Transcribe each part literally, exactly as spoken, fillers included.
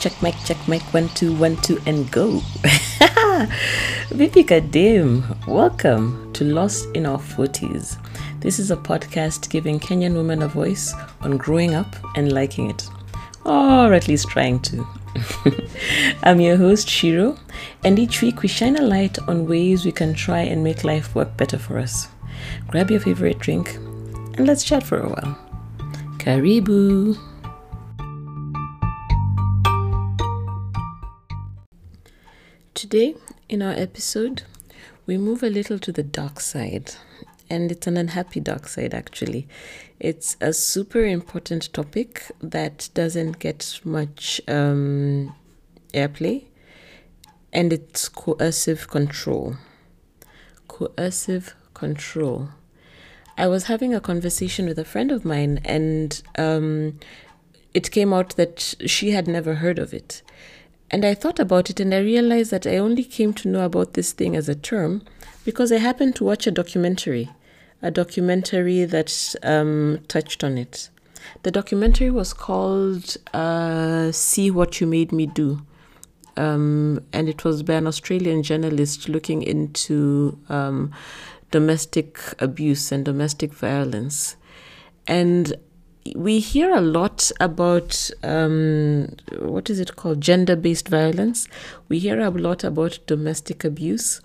checkmate, checkmate, one, two, one, two, and go. Vipi Kadim, welcome to Lost in Our forties. This is a podcast giving Kenyan women a voice on growing up and liking it, or at least trying to. I'm your host, Shiro, and each week we shine a light on ways we can try and make life work better for us. Grab your favorite drink and let's chat for a while. Karibu! Today, in our episode, we move a little to the dark side. And it's an unhappy dark side, actually. It's a super important topic that doesn't get much um, airplay. And it's coercive control. Coercive control. I was having a conversation with a friend of mine, and um, it came out that she had never heard of it. And I thought about it, and I realized that I only came to know about this thing as a term because I happened to watch a documentary, a documentary that um, touched on it. The documentary was called uh, See What You Made Me Do. Um, and it was by an Australian journalist looking into um, domestic abuse and domestic violence. And we hear a lot about, um, what is it called, gender-based violence. We hear a lot about domestic abuse,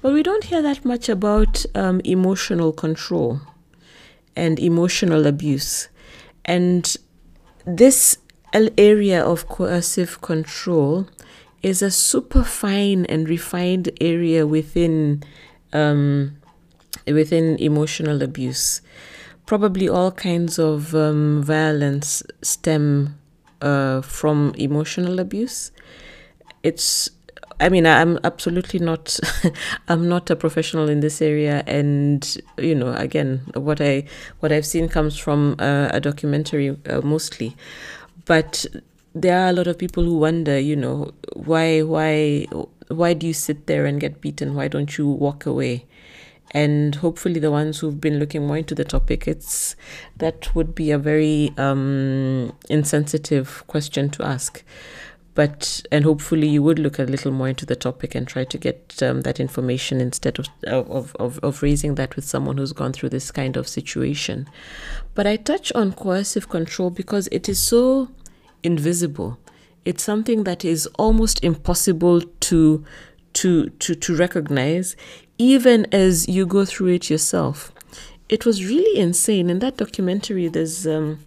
but we don't hear that much about um, emotional control and emotional abuse. And this area of coercive control is a super fine and refined area within um, within emotional abuse. Probably all kinds of um, violence stem uh, from emotional abuse. It's, I mean, I'm absolutely not, I'm not a professional in this area. And, you know, again, what, I, what I've seen comes from uh, a documentary uh, mostly. But there are a lot of people who wonder, you know, why, why, why do you sit there and get beaten? Why don't you walk away? And hopefully the ones who've been looking more into the topic, it's that would be a very um, insensitive question to ask. But and hopefully you would look a little more into the topic and try to get um, that information instead of, of, of, of raising that with someone who's gone through this kind of situation. But I touch on coercive control because it is so invisible. It's something that is almost impossible to to to, to recognize, even as you go through it yourself. It was really insane. In that documentary, there's um,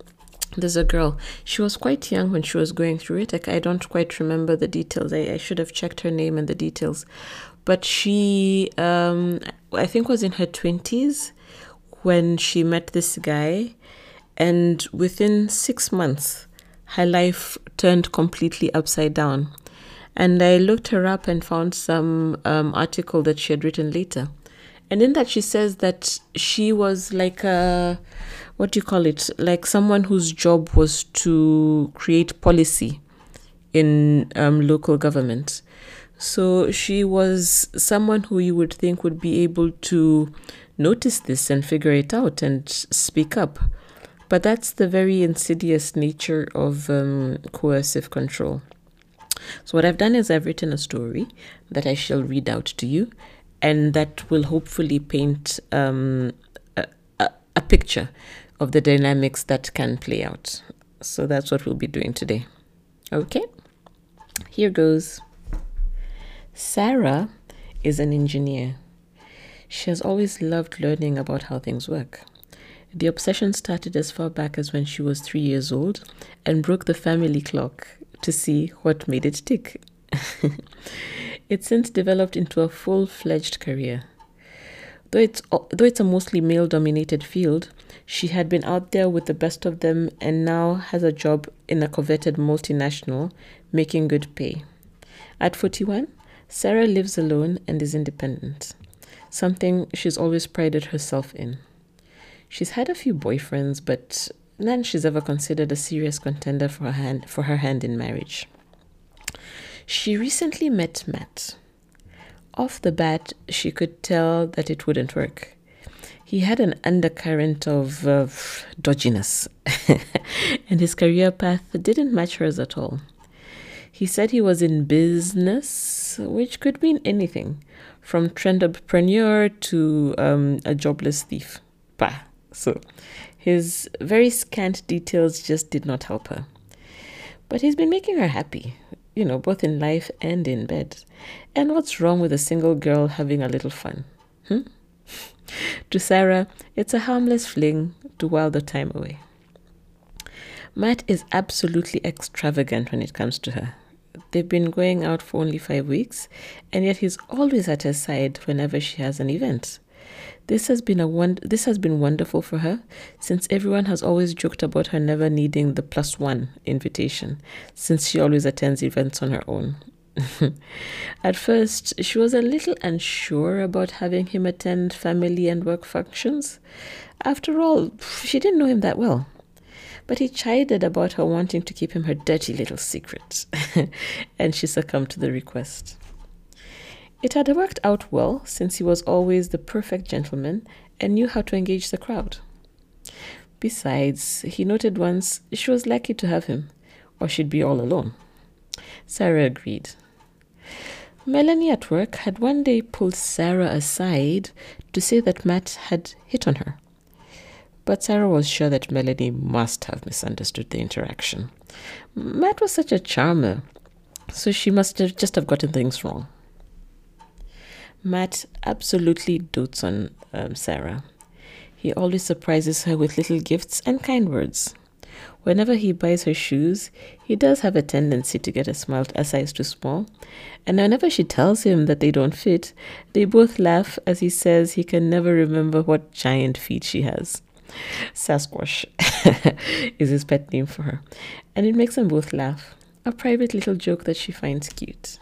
there's a girl. She was quite young when she was going through it. Like, I don't quite remember the details. I, I should have checked her name and the details. But she, um, I think, was in her twenties when she met this guy. And within six months, her life turned completely upside down. And I looked her up and found some um, article that she had written later. And in that she says that she was like a, what do you call it? Like someone whose job was to create policy in um, local government. So she was someone who you would think would be able to notice this and figure it out and speak up. But that's the very insidious nature of um, coercive control. So what I've done is I've written a story that I shall read out to you, and that will hopefully paint um, a, a, a picture of the dynamics that can play out. So that's what we'll be doing today. Okay, here goes. Sarah is an engineer. She has always loved learning about how things work. The obsession started as far back as when she was three years old and broke the family clock to see what made it tick. It's since developed into a full-fledged career. Though it's, though it's a mostly male-dominated field, she had been out there with the best of them and now has a job in a coveted multinational, making good pay. At forty-one, Sarah lives alone and is independent, something she's always prided herself in. She's had a few boyfriends, but none she's ever considered a serious contender for her hand, for her hand in marriage. She recently met Matt. Off the bat, she could tell that it wouldn't work. He had an undercurrent of uh, dodginess, and his career path didn't match hers at all. He said he was in business, which could mean anything, from trendpreneur to um, a jobless thief. Bah. So his very scant details just did not help her. But he's been making her happy, you know, both in life and in bed. And what's wrong with a single girl having a little fun? Hmm? To Sarah, it's a harmless fling to while the time away. Matt is absolutely extravagant when it comes to her. They've been going out for only five weeks, and yet he's always at her side whenever she has an event. This has been a won- This has been wonderful for her, since everyone has always joked about her never needing the plus one invitation, since she always attends events on her own. At first, she was a little unsure about having him attend family and work functions. After all, she didn't know him that well. But he chided about her wanting to keep him her dirty little secret, and she succumbed to the request. It had worked out well, since he was always the perfect gentleman and knew how to engage the crowd. Besides, he noted once, she was lucky to have him, or she'd be all alone. Sarah agreed. Melanie at work had one day pulled Sarah aside to say that Matt had hit on her. But Sarah was sure that Melanie must have misunderstood the interaction. Matt was such a charmer, so she must have just have gotten things wrong. Matt absolutely dotes on um, Sarah. He always surprises her with little gifts and kind words. Whenever he buys her shoes, he does have a tendency to get a, small, a size too small. And whenever she tells him that they don't fit, they both laugh as he says he can never remember what giant feet she has. Sasquatch is his pet name for her. And it makes them both laugh. A private little joke that she finds cute.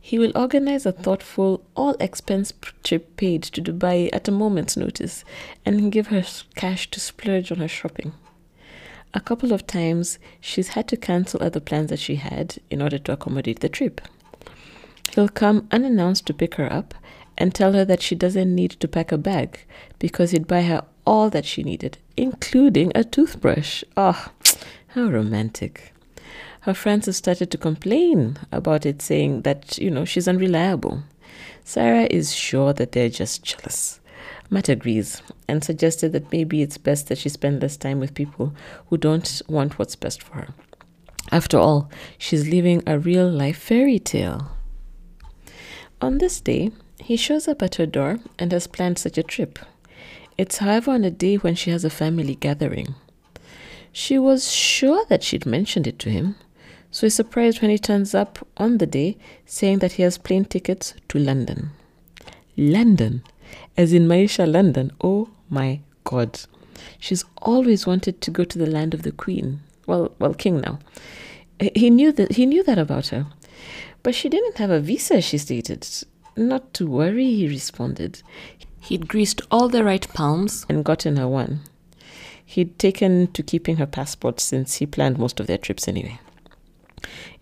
He will organize a thoughtful, all-expense trip paid to Dubai at a moment's notice and give her cash to splurge on her shopping. A couple of times, she's had to cancel other plans that she had in order to accommodate the trip. He'll come unannounced to pick her up and tell her that she doesn't need to pack a bag because he'd buy her all that she needed, including a toothbrush. Oh, how romantic. Her friends have started to complain about it, saying that, you know, she's unreliable. Sarah is sure that they're just jealous. Matt agrees and suggested that maybe it's best that she spend less time with people who don't want what's best for her. After all, she's living a real-life fairy tale. On this day, he shows up at her door and has planned such a trip. It's, however, on a day when she has a family gathering. She was sure that she'd mentioned it to him. So he's surprised when he turns up on the day, saying that he has plane tickets to London. London, as in Maisha London. Oh my God. She's always wanted to go to the land of the Queen. Well, well, King now. He knew that, he knew that about her. But she didn't have a visa, she stated. Not to worry, he responded. He'd greased all the right palms and gotten her one. He'd taken to keeping her passport since he planned most of their trips anyway.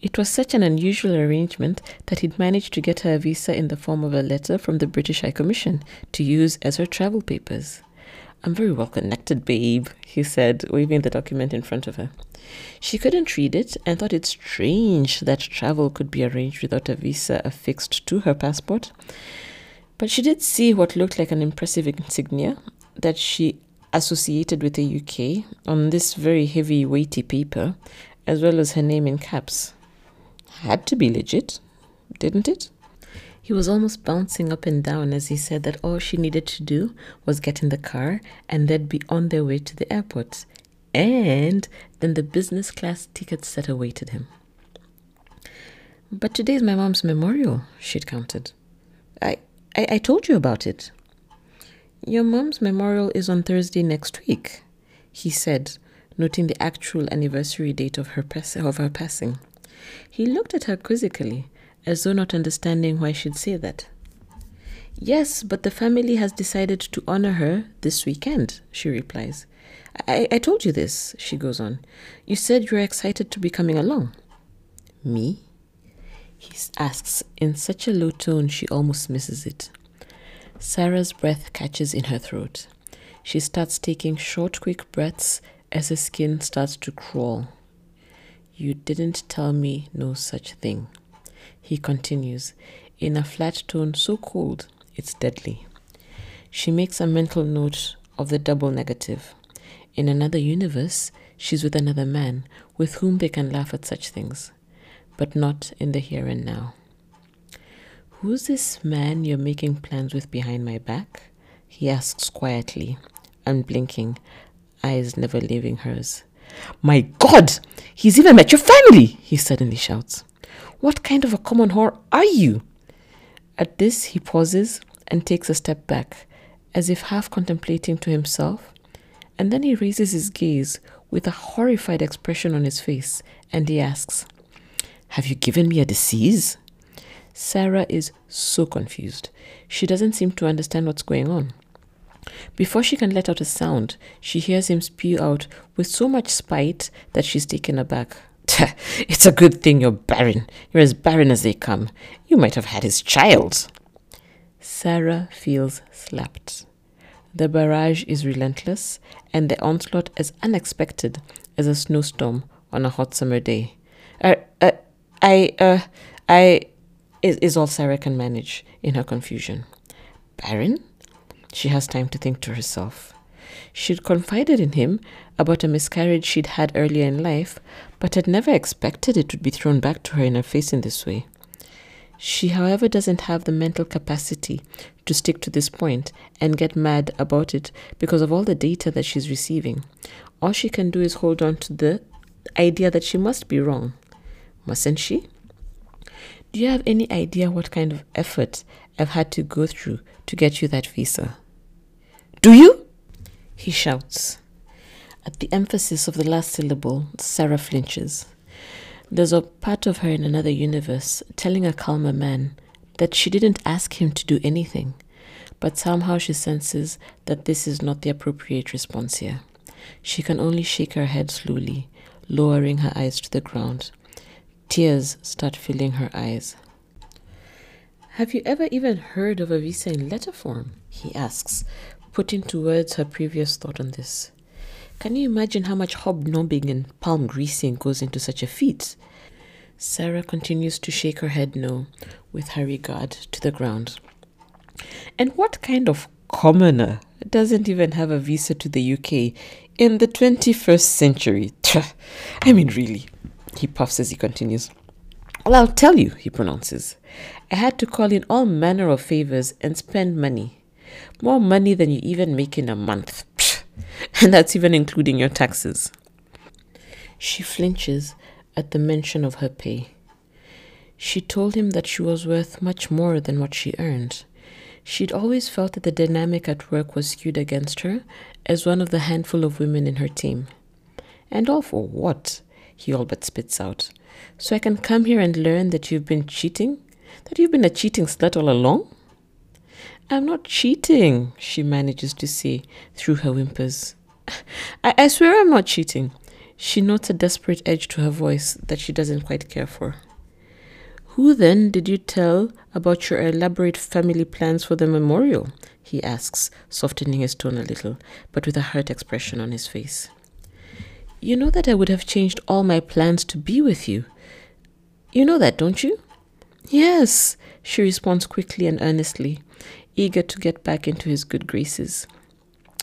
It was such an unusual arrangement that he'd managed to get her a visa in the form of a letter from the British High Commission to use as her travel papers. "I'm very well connected, babe," he said, waving the document in front of her. She couldn't read it and thought it strange that travel could be arranged without a visa affixed to her passport. But she did see what looked like an impressive insignia that she associated with the U K on this very heavy, weighty paper, as well as her name in caps. Had to be legit, didn't it? He was almost bouncing up and down as he said that all she needed to do was get in the car and they'd be on their way to the airport. And then the business class tickets that awaited him. "But today's my mom's memorial," she'd counted. I, I, I told you about it." "Your mom's memorial is on Thursday next week," he said, noting the actual anniversary date of her, pass- of her passing. He looked at her quizzically, as though not understanding why she'd say that. "Yes, but the family has decided to honor her this weekend," she replies. I, I told you this," she goes on. "You said you were excited to be coming along." "Me?" he asks in such a low tone she almost misses it. Sarah's breath catches in her throat. She starts taking short, quick breaths as her skin starts to crawl. You didn't tell me no such thing. He continues, in a flat tone so cold, it's deadly. She makes a mental note of the double negative. In another universe, she's with another man with whom they can laugh at such things, but not in the here and now. Who's this man you're making plans with behind my back? He asks quietly, unblinking, eyes never leaving hers. My God! He's even met your family! He suddenly shouts. What kind of a common whore are you? At this, he pauses and takes a step back, as if half contemplating to himself, and then he raises his gaze with a horrified expression on his face, and he asks, have you given me a disease? Sarah is so confused. She doesn't seem to understand what's going on. Before she can let out a sound, she hears him spew out with so much spite that she's taken aback. It's a good thing you're barren. You're as barren as they come. You might have had his child. Sarah feels slapped. The barrage is relentless, and the onslaught as unexpected as a snowstorm on a hot summer day. Uh, uh, I, uh, I, is, is all Sarah can manage in her confusion. Barren? She has time to think to herself. She'd confided in him about a miscarriage she'd had earlier in life, but had never expected it would be thrown back to her in her face in this way. She, however, doesn't have the mental capacity to stick to this point and get mad about it because of all the data that she's receiving. All she can do is hold on to the idea that she must be wrong. Mustn't she? Do you have any idea what kind of effort I've had to go through to get you that visa? Do you? He shouts. At the emphasis of the last syllable, Sarah flinches. There's a part of her in another universe telling a calmer man that she didn't ask him to do anything, but somehow she senses that this is not the appropriate response here. She can only shake her head slowly, lowering her eyes to the ground. Tears start filling her eyes. Have you ever even heard of a visa in letter form? He asks, putting to words her previous thought on this. Can you imagine how much hobnobbing and palm greasing goes into such a feat? Sarah continues to shake her head no, with her regard to the ground. And what kind of commoner doesn't even have a visa to the U K in the twenty-first century? I mean, really, he puffs as he continues. Well, I'll tell you, he pronounces. I had to call in all manner of favors and spend money. More money than you even make in a month. And that's even including your taxes. She flinches at the mention of her pay. She told him that she was worth much more than what she earned. She'd always felt that the dynamic at work was skewed against her as one of the handful of women in her team. And all for what? He all but spits out. So I can come here and learn that you've been cheating? That you've been a cheating slut all along? I'm not cheating, she manages to say through her whimpers. I, I swear I'm not cheating. She notes a desperate edge to her voice that she doesn't quite care for. Who then did you tell about your elaborate family plans for the memorial? He asks, softening his tone a little, but with a hurt expression on his face. You know that I would have changed all my plans to be with you. You know that, don't you? Yes, she responds quickly and earnestly, eager to get back into his good graces.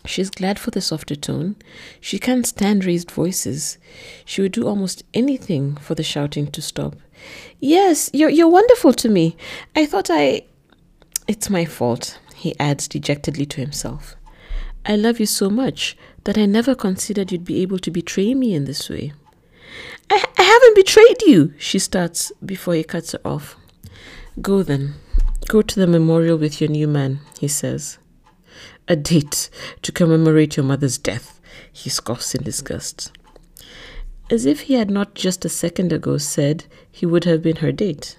She's glad for the softer tone. She can't stand raised voices. She would do almost anything for the shouting to stop. Yes, you're, you're wonderful to me. I thought I... It's my fault, he adds dejectedly to himself. I love you so much that I never considered you'd be able to betray me in this way. I, I haven't betrayed you, she starts before he cuts her off. Go then. Go to the memorial with your new man, he says. A date to commemorate your mother's death, he scoffs in disgust. As if he had not just a second ago said he would have been her date.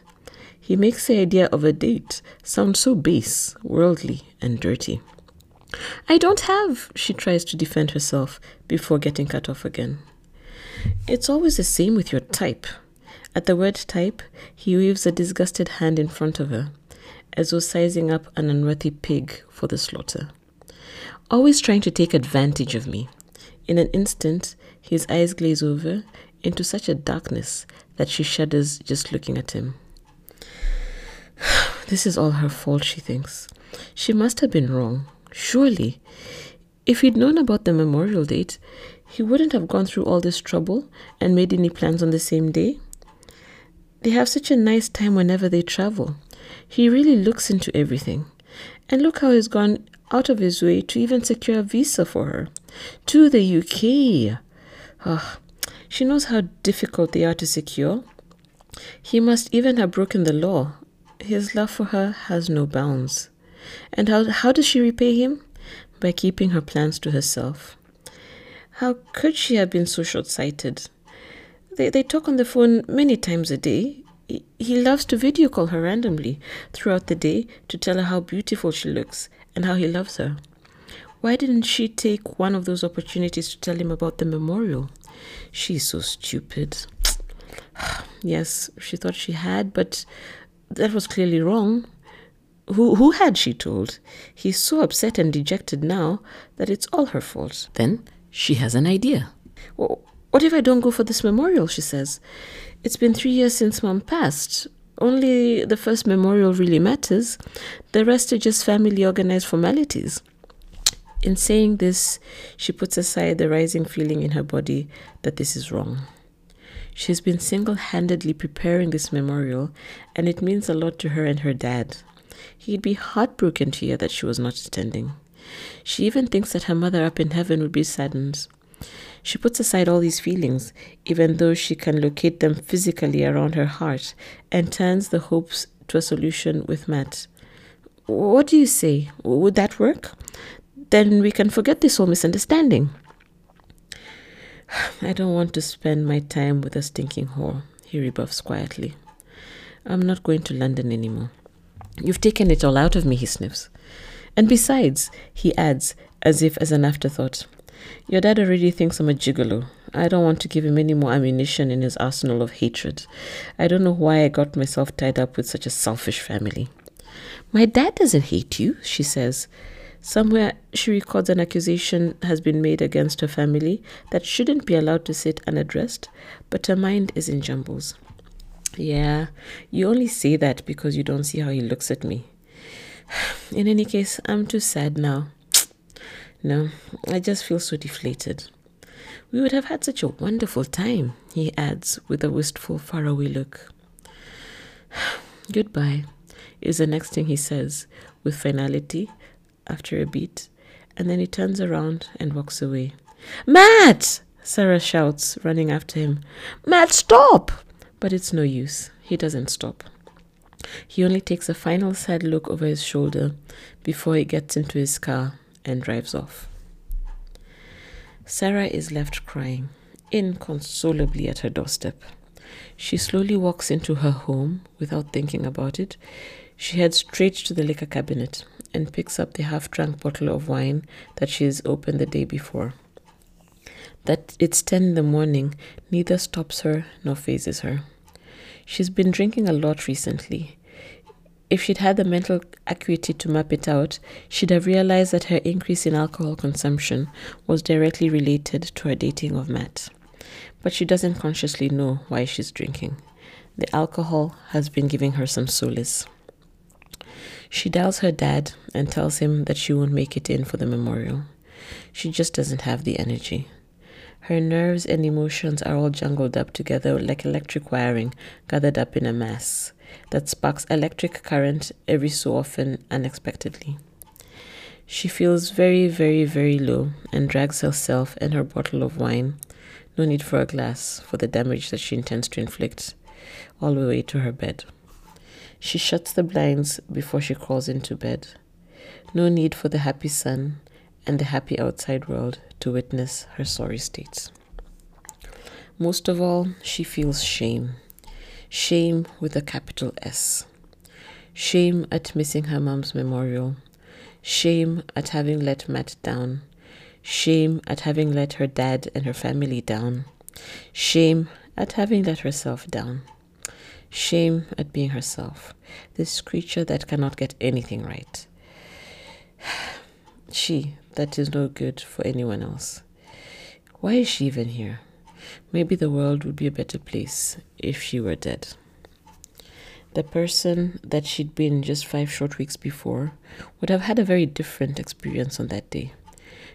He makes the idea of a date sound so base, worldly, and dirty. I don't have, she tries to defend herself before getting cut off again. It's always the same with your type. At the word type, he waves a disgusted hand in front of her, as though sizing up an unworthy pig for the slaughter. Always trying to take advantage of me. In an instant, his eyes glaze over into such a darkness that she shudders just looking at him. This is all her fault, she thinks. She must have been wrong, surely. If he'd known about the memorial date, he wouldn't have gone through all this trouble and made any plans on the same day. They have such a nice time whenever they travel. He really looks into everything. And look how he's gone out of his way to even secure a visa for her. To the U K. Oh, she knows how difficult they are to secure. He must even have broken the law. His love for her has no bounds. And how, how does she repay him? By keeping her plans to herself. How could she have been so short-sighted? They, they talk on the phone many times a day. He, he loves to video call her randomly throughout the day to tell her how beautiful she looks and how he loves her. Why didn't she take one of those opportunities to tell him about the memorial? She's so stupid. Yes, she thought she had, but that was clearly wrong. Who, who had she told? He's so upset and dejected now that it's all her fault. Then she has an idea. Well, what if I don't go for this memorial, she says. It's been three years since Mom passed. Only the first memorial really matters. The rest are just family-organized formalities. In saying this, she puts aside the rising feeling in her body that this is wrong. She's been single-handedly preparing this memorial, and it means a lot to her and her dad. He'd be heartbroken to hear that she was not attending. She even thinks that her mother up in heaven would be saddened. She puts aside all these feelings, even though she can locate them physically around her heart, and turns the hopes to a solution with Matt. What do you say? Would that work? Then we can forget this whole misunderstanding. I don't want to spend my time with a stinking whore, he rebuffs quietly. I'm not going to London anymore. You've taken it all out of me, he sniffs. And besides, he adds, as if as an afterthought, your dad already thinks I'm a gigolo. I don't want to give him any more ammunition in his arsenal of hatred. I don't know why I got myself tied up with such a selfish family. My dad doesn't hate you, she says. Somewhere she records an accusation has been made against her family that shouldn't be allowed to sit unaddressed, but her mind is in jumbles. Yeah, you only say that because you don't see how he looks at me. In any case, I'm too sad now. No, I just feel so deflated. We would have had such a wonderful time, he adds with a wistful, faraway look. Goodbye is the next thing he says, with finality, after a beat, and then he turns around and walks away. Matt! Sarah shouts, running after him. Matt, stop! But it's no use. He doesn't stop. He only takes a final sad look over his shoulder before he gets into his car and drives off. Sarah is left crying inconsolably at her doorstep. She slowly walks into her home without thinking about it. She heads straight to the liquor cabinet and picks up the half-drunk bottle of wine that she has opened the day before. That it's ten in the morning neither stops her nor fazes her. She's been drinking a lot recently. If she'd had the mental acuity to map it out, she'd have realized that her increase in alcohol consumption was directly related to her dating of Matt. But she doesn't consciously know why she's drinking. The alcohol has been giving her some solace. She dials her dad and tells him that she won't make it in for the memorial. She just doesn't have the energy. Her nerves and emotions are all jungled up together like electric wiring gathered up in a mass that sparks electric current every so often unexpectedly. She feels very, very, very low and drags herself and her bottle of wine, no need for a glass, for the damage that she intends to inflict, all the way to her bed. She shuts the blinds before she crawls into bed. No need for the happy sun and the happy outside world to witness her sorry state. Most of all, she feels shame. Shame with a capital S. Shame at missing her mom's memorial. Shame at having let Matt down. Shame at having let her dad and her family down. Shame at having let herself down. Shame at being herself, this creature that cannot get anything right. She, that is no good for anyone else. Why is she even here? Maybe the world would be a better place if she were dead. The person that she'd been just five short weeks before would have had a very different experience on that day.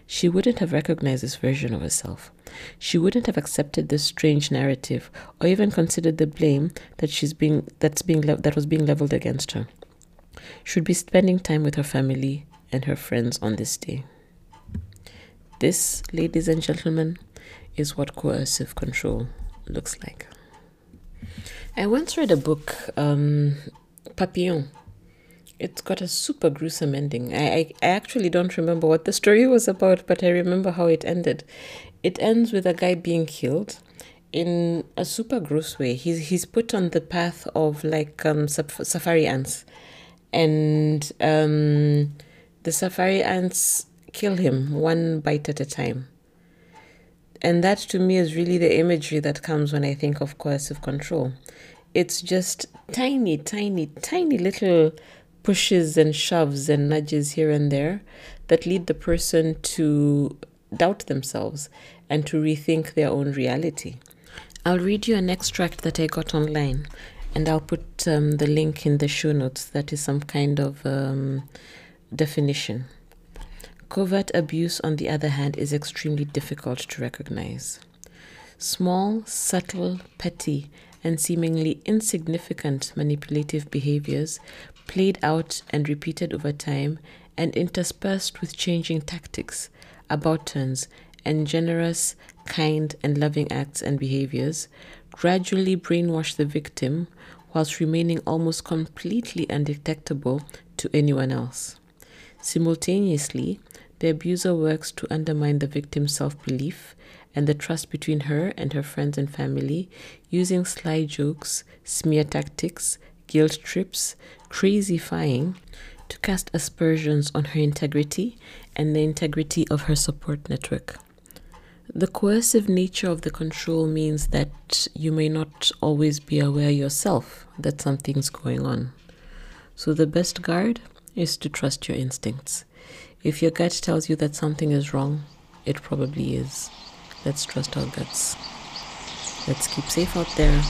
She wouldn't have recognized this version of herself. She wouldn't have accepted this strange narrative or even considered the blame that she's being, that's being that was being leveled against her. She'd be spending time with her family and her friends on this day. This, ladies and gentlemen, is what coercive control looks like. I once read a book, um, Papillon. It's got a super gruesome ending. I, I, I actually don't remember what the story was about, but I remember how it ended. It ends with a guy being killed in a super gross way. He's, he's put on the path of like um, safari ants. And um, the safari ants kill him one bite at a time. And that to me is really the imagery that comes when I think of coercive control. It's just tiny, tiny, tiny little pushes and shoves and nudges here and there that lead the person to doubt themselves and to rethink their own reality. I'll read you an extract that I got online, and I'll put um, the link in the show notes. That is some kind of um, definition. Covert abuse, on the other hand, is extremely difficult to recognize. Small, subtle, petty, and seemingly insignificant manipulative behaviors played out and repeated over time and interspersed with changing tactics, about turns, and generous, kind, and loving acts and behaviors gradually brainwash the victim whilst remaining almost completely undetectable to anyone else. Simultaneously, the abuser works to undermine the victim's self-belief and the trust between her and her friends and family using sly jokes, smear tactics, guilt trips, crazifying to cast aspersions on her integrity and the integrity of her support network. The coercive nature of the control means that you may not always be aware yourself that something's going on. So the best guard is to trust your instincts. If your gut tells you that something is wrong, it probably is. Let's trust our guts. Let's keep safe out there.